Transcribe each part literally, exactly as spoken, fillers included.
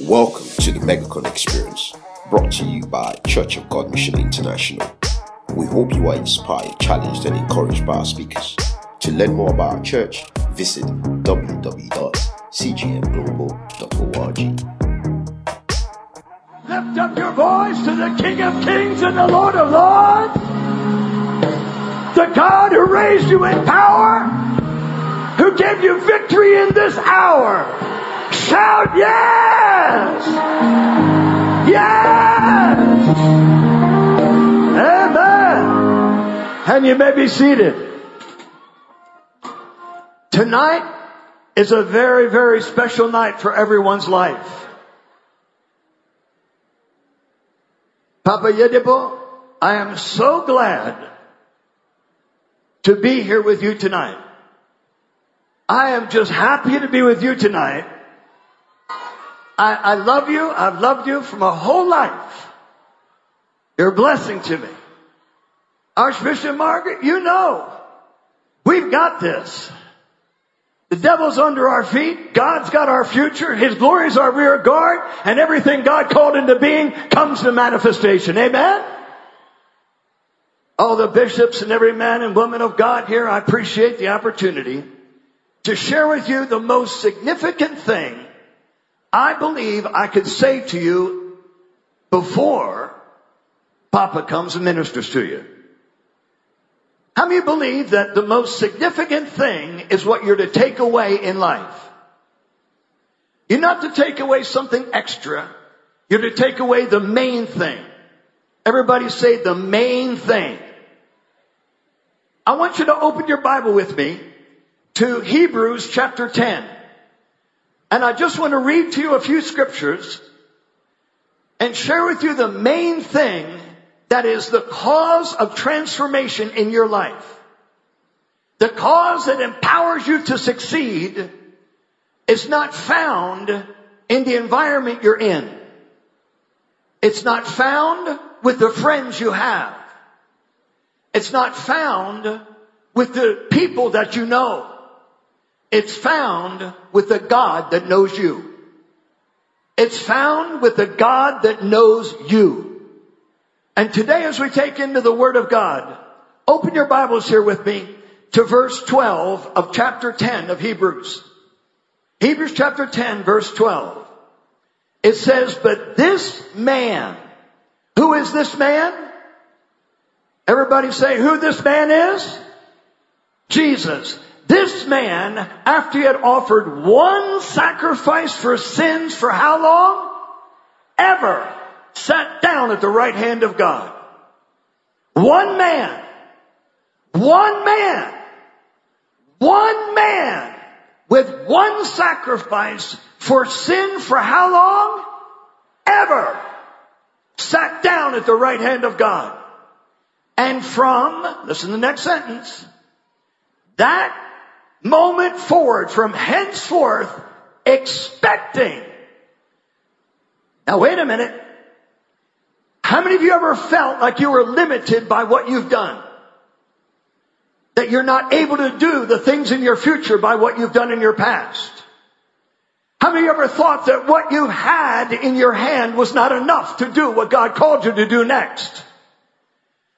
Welcome to the MegaCon Experience, brought to you by Church of God Mission International. We hope you are inspired, challenged and encouraged by our speakers. To learn more about our church, visit w w w dot c g m global dot org. Lift up your voice to the King of Kings and the Lord of Lords, the God who raised you in power, who gave you victory in this hour. Shout yes! Yes! Amen! And you may be seated. Tonight is a very, very special night for everyone's life. Papa Yedipo, I am so glad to be here with you tonight. I am just happy to be with you tonight. I, I love you. I've loved you for my whole life. You're a blessing to me. Archbishop Margaret, you know, we've got this. The devil's under our feet. God's got our future. His glory is our rear guard. And everything God called into being comes to manifestation. Amen? All the bishops and every man and woman of God here, I appreciate the opportunity to share with you the most significant thing I believe I could say to you before Papa comes and ministers to you. How many believe that the most significant thing is what you're to take away in life? You're not to take away something extra. You're to take away the main thing. Everybody say the main thing. I want you to open your Bible with me to Hebrews chapter ten. And I just want to read to you a few scriptures and share with you the main thing that is the cause of transformation in your life. The cause that empowers you to succeed is not found in the environment you're in. It's not found with the friends you have. It's not found with the people that you know. It's found with the God that knows you. It's found with the God that knows you. And today as we take into the Word of God, open your Bibles here with me to verse twelve of chapter ten of Hebrews. Hebrews chapter ten verse twelve. It says, but this man, who is this man? Everybody say who this man is? Jesus. This man, after he had offered one sacrifice for sins for how long? Ever sat down at the right hand of God. One man. One man. One man with one sacrifice for sin for how long? Ever sat down at the right hand of God. And from, listen to the next sentence, that moment forward, from henceforth, expecting. Now wait a minute. How many of you ever felt like you were limited by what you've done? That you're not able to do the things in your future by what you've done in your past? How many of you ever thought that what you had in your hand was not enough to do what God called you to do next?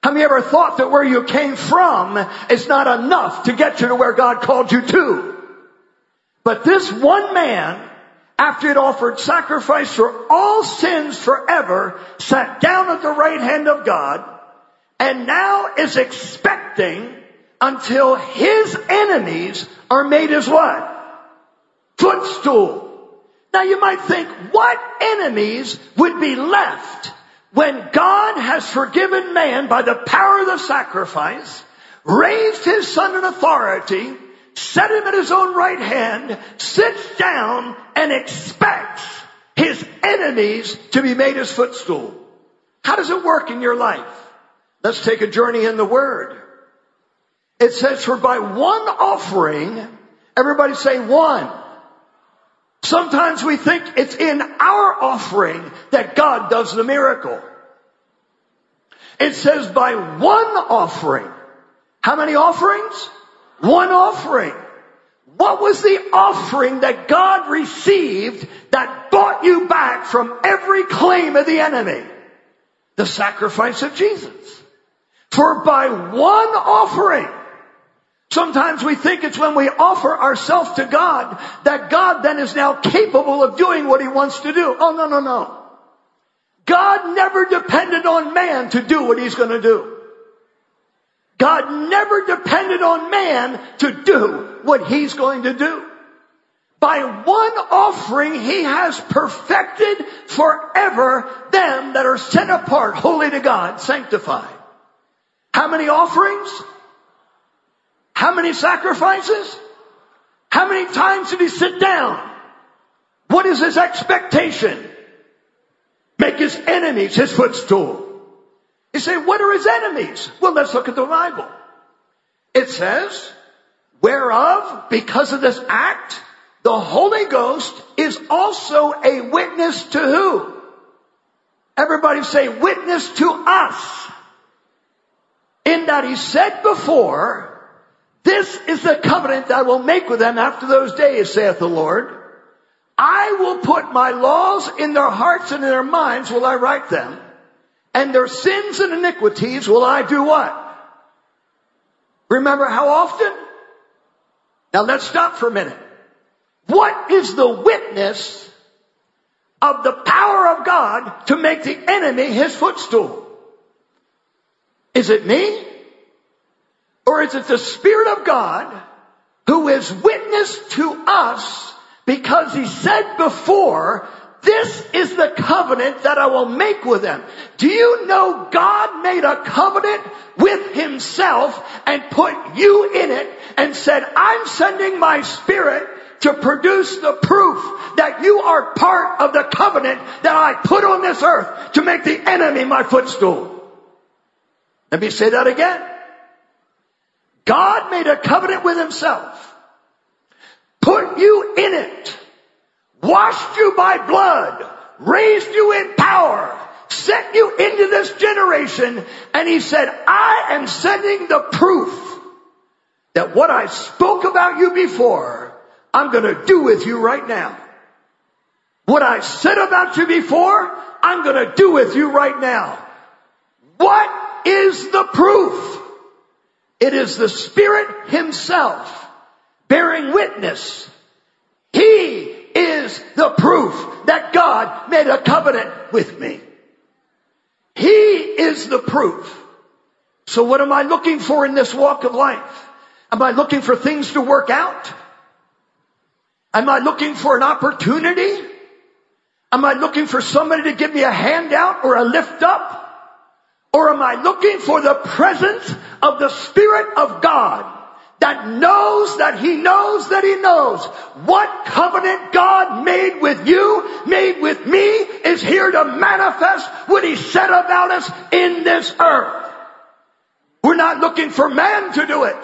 How many ever thought that where you came from is not enough to get you to where God called you to? But this one man, after he had offered sacrifice for all sins forever, sat down at the right hand of God, and now is expecting until his enemies are made his what? Footstool. Now you might think, what enemies would be left when God has forgiven man by the power of the sacrifice, raised his son in authority, set him at his own right hand, sits down and expects his enemies to be made his footstool? How does it work in your life? Let's take a journey in the Word. It says, for by one offering, everybody say one. Sometimes we think it's in our offering that God does the miracle. It says by one offering. How many offerings? One offering. What was the offering that God received that bought you back back from every claim of the enemy, the sacrifice of Jesus. For by one offering, sometimes we think it's when we offer ourselves to God that God then is now capable of doing what he wants to do. Oh, no, no, no. God never depended on man to do what he's going to do. God never depended on man to do what he's going to do. By one offering, he has perfected forever them that are set apart, holy to God, sanctified. How many offerings? How many sacrifices? How many times did he sit down? What is his expectation? Make his enemies his footstool. You say, what are his enemies? Well, let's look at the Bible. It says, whereof, because of this act, the Holy Ghost is also a witness to who? Everybody say, witness to us. In that he said before, this is the covenant that I will make with them after those days, saith the Lord. I will put my laws in their hearts and in their minds will I write them. And their sins and iniquities will I do what? Remember how often? Now let's stop for a minute. What is the witness of the power of God to make the enemy his footstool? Is it me? Or is it the Spirit of God who is witness to us because he said before, this is the covenant that I will make with them. Do you know God made a covenant with himself and put you in it and said, I'm sending my Spirit to produce the proof that you are part of the covenant that I put on this earth to make the enemy my footstool. Let me say that again. God made a covenant with himself, put you in it, washed you by blood, raised you in power, sent you into this generation, and he said, I am sending the proof that what I spoke about you before, I'm going to do with you right now. What I said about you before, I'm going to do with you right now. What is the proof? It is the Spirit himself bearing witness. He is the proof that God made a covenant with me. He is the proof. So what am I looking for in this walk of life? Am I looking for things to work out? Am I looking for an opportunity? Am I looking for somebody to give me a handout or a lift up? Or am I looking for the presence of the Spirit of God that knows that he knows that he knows what covenant God made with you, made with me, is here to manifest what he said about us in this earth. We're not looking for man to do it.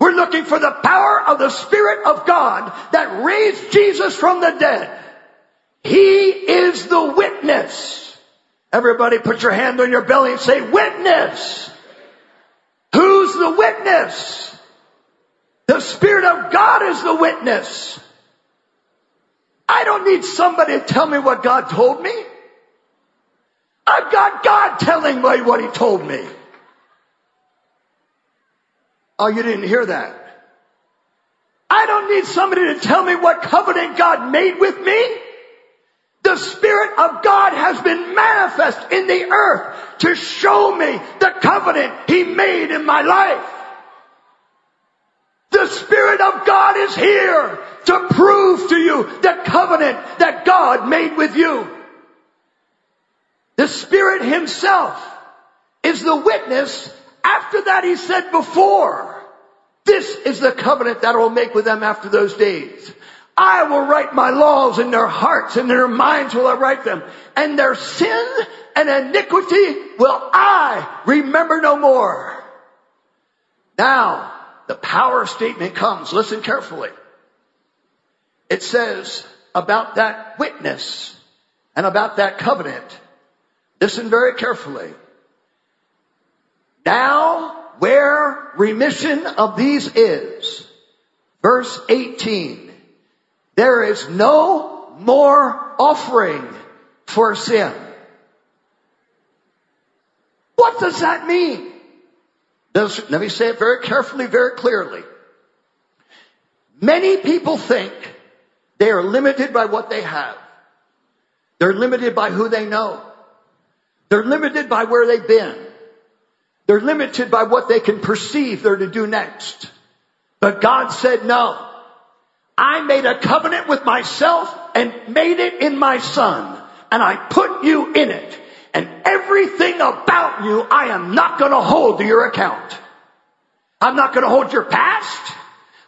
We're looking for the power of the Spirit of God that raised Jesus from the dead. He is the witness. Everybody put your hand on your belly and say, witness. Who's the witness? The Spirit of God is the witness. I don't need somebody to tell me what God told me. I've got God telling me what he told me. Oh, you didn't hear that. I don't need somebody to tell me what covenant God made with me. The Spirit of God has been manifest in the earth to show me the covenant he made in my life. The Spirit of God is here to prove to you the covenant that God made with you. The Spirit himself is the witness. After that, he said before, this is the covenant that I will make with them after those days. I will write my laws in their hearts and their minds will I write them. And their sin and iniquity will I remember no more. Now, the power statement comes. Listen carefully. It says about that witness and about that covenant. Listen very carefully. Now where remission of these is, verse eighteen, there is no more offering for sin. What does that mean? Does, let me say it very carefully, very clearly. Many people think they are limited by what they have. They're limited by who they know. They're limited by where they've been. They're limited by what they can perceive they're to do next. But God said, no. I made a covenant with myself and made it in my Son. And I put you in it. And everything about you, I am not going to hold to your account. I'm not going to hold your past.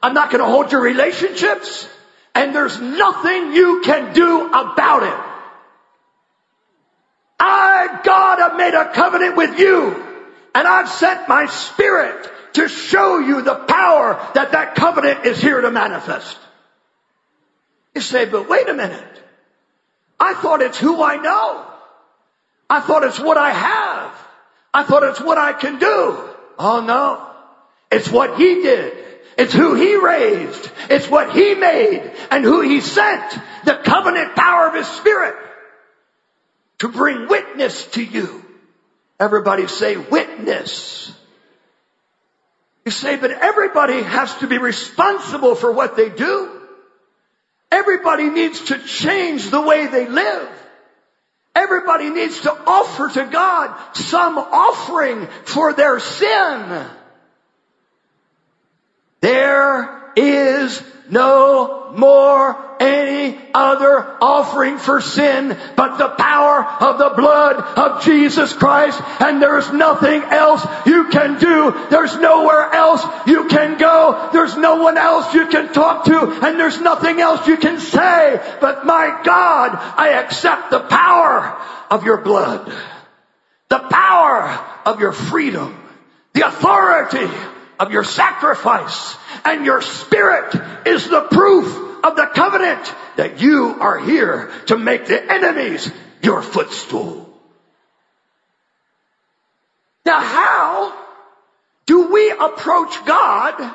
I'm not going to hold your relationships. And there's nothing you can do about it. I, God, have made a covenant with you. And I've sent my Spirit to show you the power that that covenant is here to manifest. You say, but wait a minute. I thought it's who I know. I thought it's what I have. I thought it's what I can do. Oh no. It's what He did. It's who He raised. It's what He made and who He sent. The covenant power of His Spirit to bring witness to you. Everybody say witness. You say, but everybody has to be responsible for what they do. Everybody needs to change the way they live. Everybody needs to offer to God some offering for their sin. There is no more any other offering for sin but the power of the blood of Jesus Christ, and there's nothing else you can do. There's nowhere else you can go. There's no one else you can talk to, and there's nothing else you can say. But my God, I accept the power of your blood, the power of your freedom, the authority of your sacrifice, and your Spirit is the proof of the covenant that you are here to make the enemies your footstool. Now, how do we approach God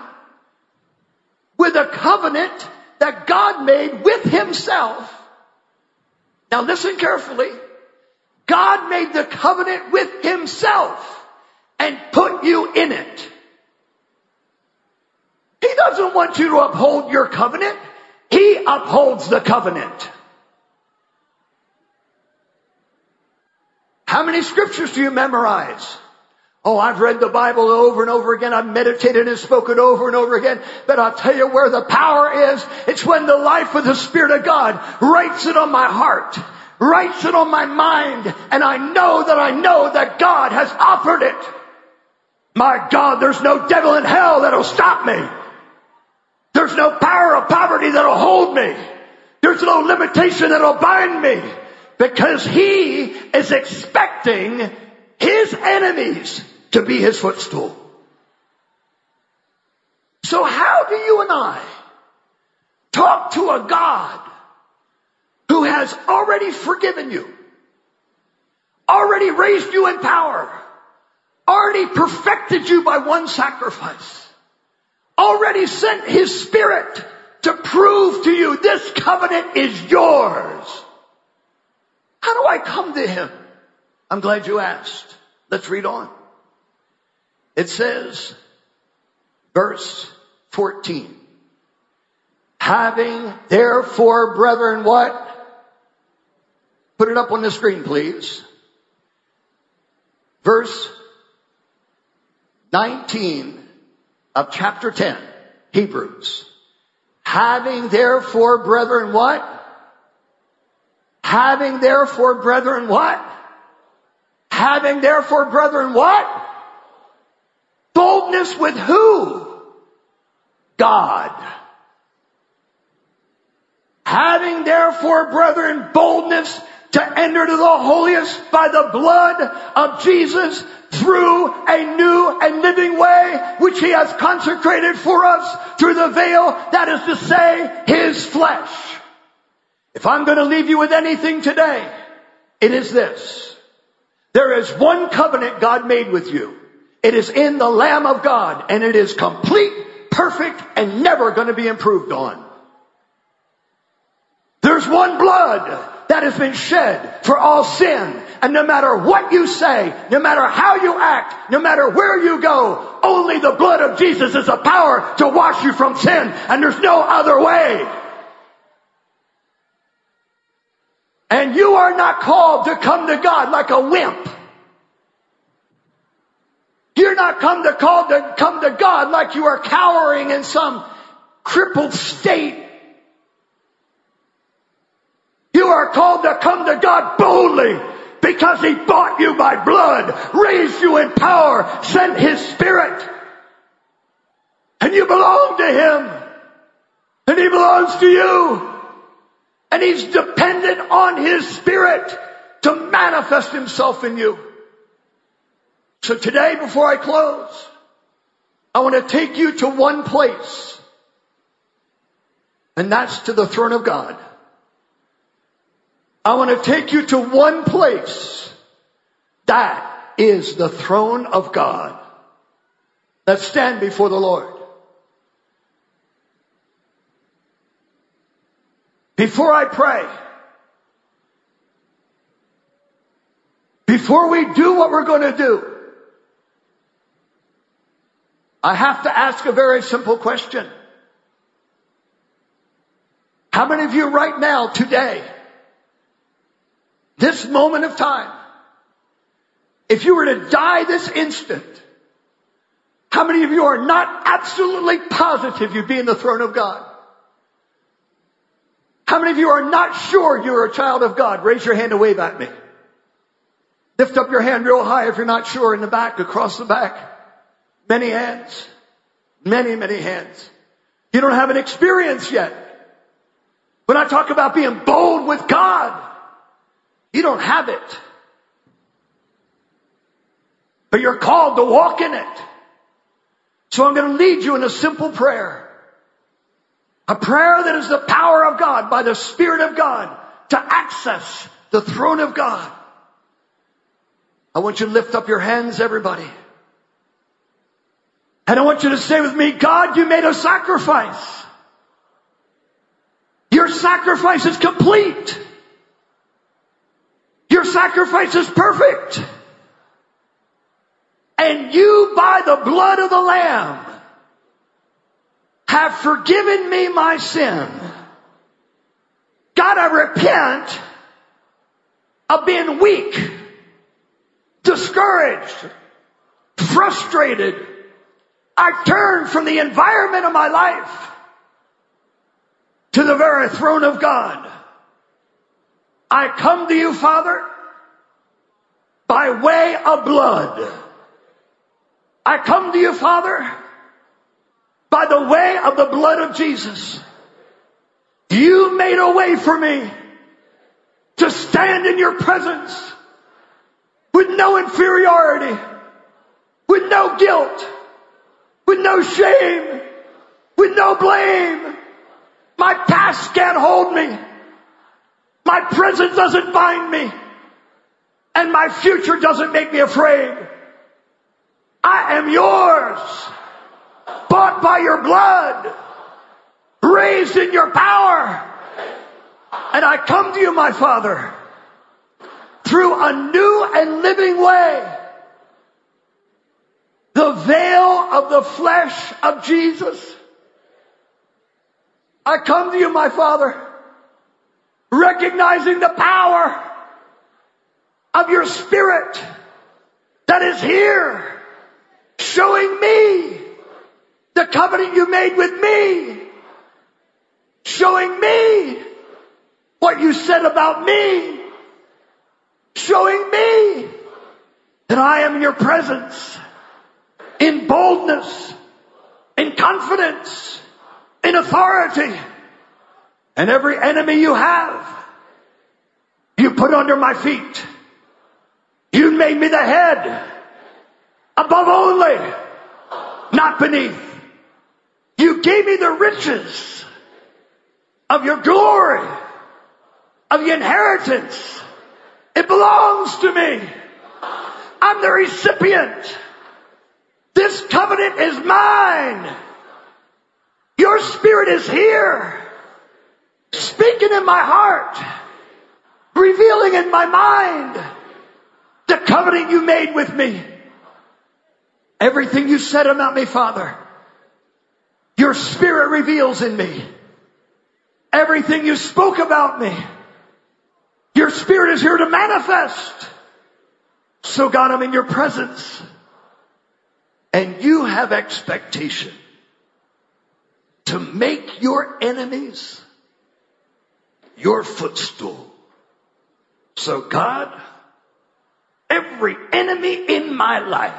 with a covenant that God made with Himself? Now listen carefully. God made the covenant with Himself and put you in it. He doesn't want you to uphold your covenant. He upholds the covenant. How many scriptures do you memorize? Oh, I've read the Bible over and over again. I've meditated and spoken over and over again. But I'll tell you where the power is. It's when the life of the Spirit of God writes it on my heart, writes it on my mind, and I know that I know that God has offered it. My God, there's no devil in hell that'll stop me. There's no power of poverty that'll hold me. There's no limitation that'll bind me. Because He is expecting His enemies to be His footstool. So how do you and I talk to a God who has already forgiven you, already raised you in power, already perfected you by one sacrifice, already sent His Spirit to prove to you this covenant is yours? How do I come to Him? I'm glad you asked. Let's read on. It says, verse fourteen, having therefore, brethren, what? Put it up on the screen, please. Verse nineteen of chapter ten, Hebrews. Having therefore, brethren, what? Having therefore, brethren, what? Having therefore, brethren, what? Boldness with who? God. Having therefore, brethren, boldness to enter to the holiest by the blood of Jesus, through a new and living way, which He has consecrated for us through the veil, that is to say, His flesh. If I'm going to leave you with anything today, it is this. There is one covenant God made with you. It is in the Lamb of God, and it is complete, perfect, and never going to be improved on. There's one blood that has been shed for all sin. And no matter what you say, no matter how you act, no matter where you go, only the blood of Jesus is the power to wash you from sin. And there's no other way. And you are not called to come to God like a wimp. You're not come to called to come to God like you are cowering in some crippled state. You are called to come to God boldly because He bought you by blood, raised you in power, sent His Spirit. And you belong to Him. And He belongs to you. And He's dependent on His Spirit to manifest Himself in you. So today, before I close, I want to take you to one place. And that's to the throne of God. I want to take you to one place. That is the throne of God. Let's stand before the Lord. Before I pray, before we do what we're going to do, I have to ask a very simple question. How many of you right now, today, this moment of time, if you were to die this instant, how many of you are not absolutely positive you'd be in the throne of God? How many of you are not sure you're a child of God? Raise your hand and wave at me. Lift up your hand real high if you're not sure. In the back, across the back. Many hands. Many, many hands. You don't have an experience yet. When I talk about being bold with God, you don't have it. But you're called to walk in it. So I'm going to lead you in a simple prayer. A prayer that is the power of God by the Spirit of God to access the throne of God. I want you to lift up your hands, everybody. And I want you to say with me, God, you made a sacrifice. Your sacrifice is complete. Your sacrifice is perfect. And you, by the blood of the Lamb, have forgiven me my sin. God, I repent of being weak, discouraged, frustrated. I turn from the environment of my life to the very throne of God. I come to you, Father, by way of blood. I come to you, Father, by the way of the blood of Jesus. You made a way for me to stand in your presence with no inferiority, with no guilt, with no shame, with no blame. My past can't hold me. My present doesn't bind me. And my future doesn't make me afraid. I am yours. Bought by your blood. Raised in your power. And I come to you, my Father, through a new and living way. The veil of the flesh of Jesus. I come to you, my Father, recognizing the power of your Spirit that is here, showing me the covenant you made with me, showing me what you said about me, showing me that I am in your presence, in boldness, in confidence, in authority. And every enemy you have, you put under my feet. You made me the head, above only, not beneath. You gave me the riches of your glory, of the inheritance. It belongs to me. I'm the recipient. This covenant is mine. Your Spirit is here, speaking in my heart, revealing in my mind the covenant you made with me. Everything you said about me, Father, your Spirit reveals in me. Everything you spoke about me, your Spirit is here to manifest. So God, I'm in your presence. And you have expectation to make your enemies your footstool. So God, every enemy in my life,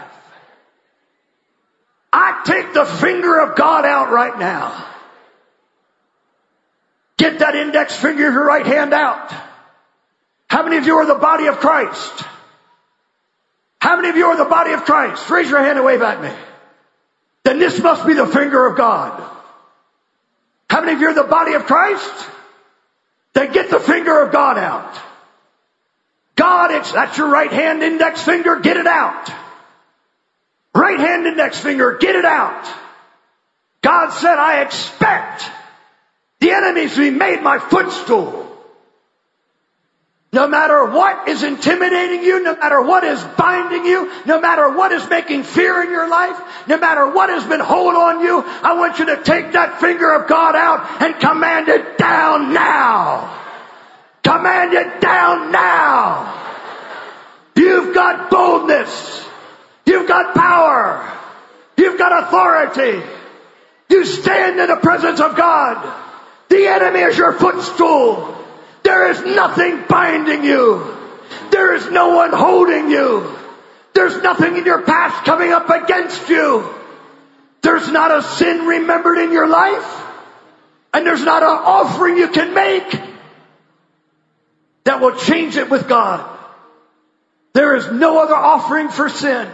I take the finger of God out right now. Get that index finger of your right hand out. How many of you are the body of Christ? How many of you are the body of Christ? Raise your hand and wave at me. Then this must be the finger of God. How many of you are the body of Christ? Then get the finger of God out. God, it's, that's your right hand index finger. Get it out. Right hand index finger. Get it out. God said, I expect the enemies to be made my footstool. No matter what is intimidating you, no matter what is binding you, no matter what is making fear in your life, no matter what has been holding on you, I want you to take that finger of God out and command it down now. Command it down now. You've got boldness. You've got power. You've got authority. You stand in the presence of God. The enemy is your footstool. There is nothing binding you. There is no one holding you. There's nothing in your past coming up against you. There's not a sin remembered in your life. And there's not an offering you can make that will change it with God. There is no other offering for sin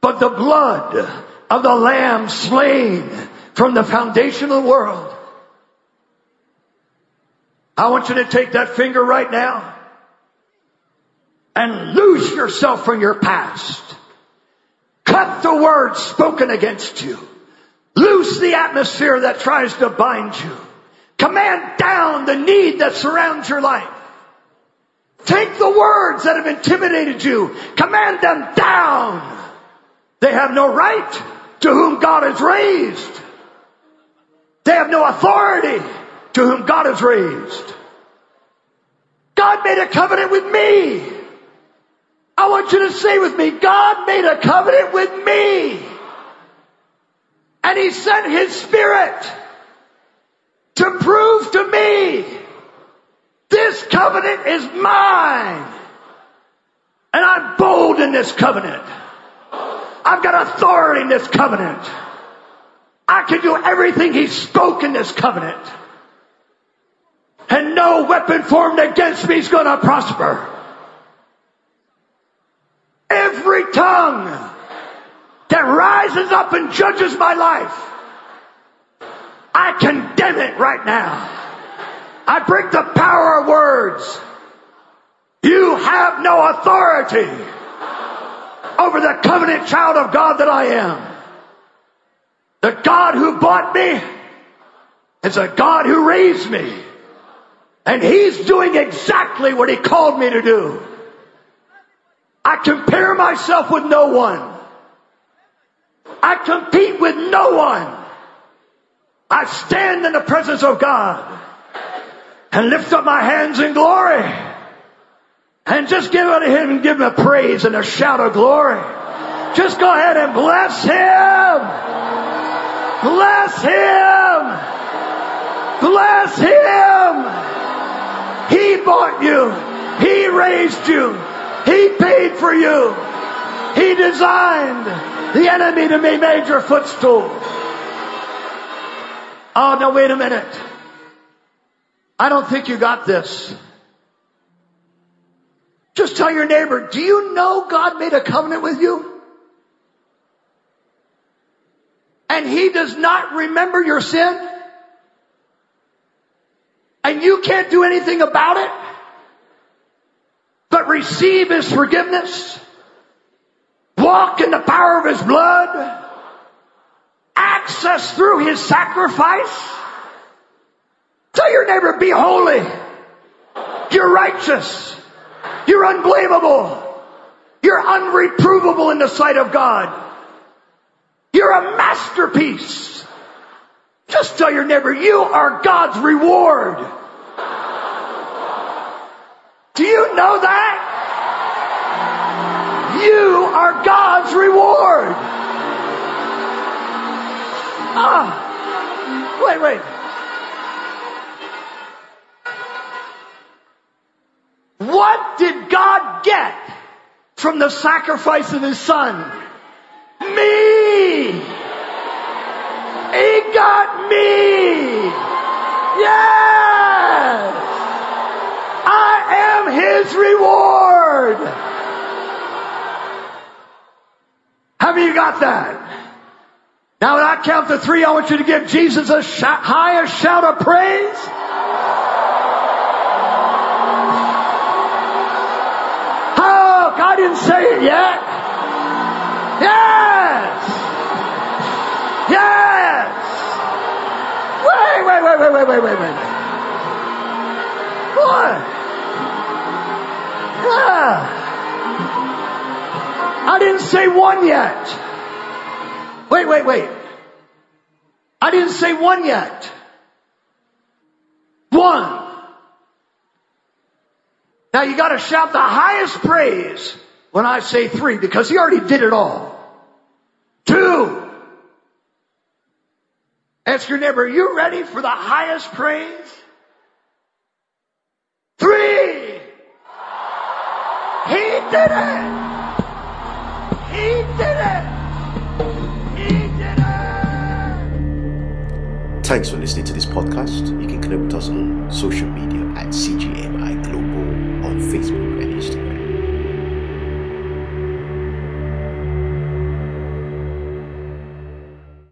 but the blood of the Lamb slain from the foundation of the world. I want you to take that finger right now and loose yourself from your past. Cut the words spoken against you. Loose the atmosphere that tries to bind you. Command down the need that surrounds your life. Take the words that have intimidated you. Command them down. They have no right to whom God has raised. They have no authority to whom God has raised. God made a covenant with me. I want you to say with me, God made a covenant with me. And He sent His Spirit to prove to me, this covenant is mine. And I'm bold in this covenant. I've got authority in this covenant. I can do everything He spoke in this covenant. And no weapon formed against me is going to prosper. Every tongue that rises up and judges my life, I condemn it right now. I break the power of words. You have no authority over the covenant child of God that I am. The God who bought me is a God who raised me. And He's doing exactly what He called me to do. I compare myself with no one. I compete with no one. I stand in the presence of God and lift up my hands in glory and just give unto Him and give Him a praise and a shout of glory. Just go ahead and bless Him. Bless Him. Bless Him. He bought you. He raised you. He paid for you. He designed the enemy to be made your footstool. Oh, now wait a minute. I don't think you got this. Just tell your neighbor, do you know God made a covenant with you? And He does not remember your sin? And you can't do anything about it, but receive His forgiveness, walk in the power of His blood, access through His sacrifice. Tell your neighbor, be holy. You're righteous. You're unblameable. You're unreprovable in the sight of God. You're a masterpiece. Just tell your neighbor, you are God's reward. Do you know that? You are God's reward. Ah, wait, wait. What did God get from the sacrifice of His Son? Me! He got me! Yes! I am His reward! How many of you got that? Now when I count to three, I want you to give Jesus a shout, higher shout of praise. I didn't say it yet. Yes! Yes! Wait, wait, wait, wait, wait, wait, wait, wait. What? Yeah. I didn't say one yet. Wait, wait, wait. I didn't say one yet. One. Now you gotta shout the highest praise when I say three, because He already did it all. Two. Ask your neighbor, are you ready for the highest praise? Three. He did it. He did it. He did it. Thanks for listening to this podcast. You can connect with us on social media at C G M I Global. Facebook.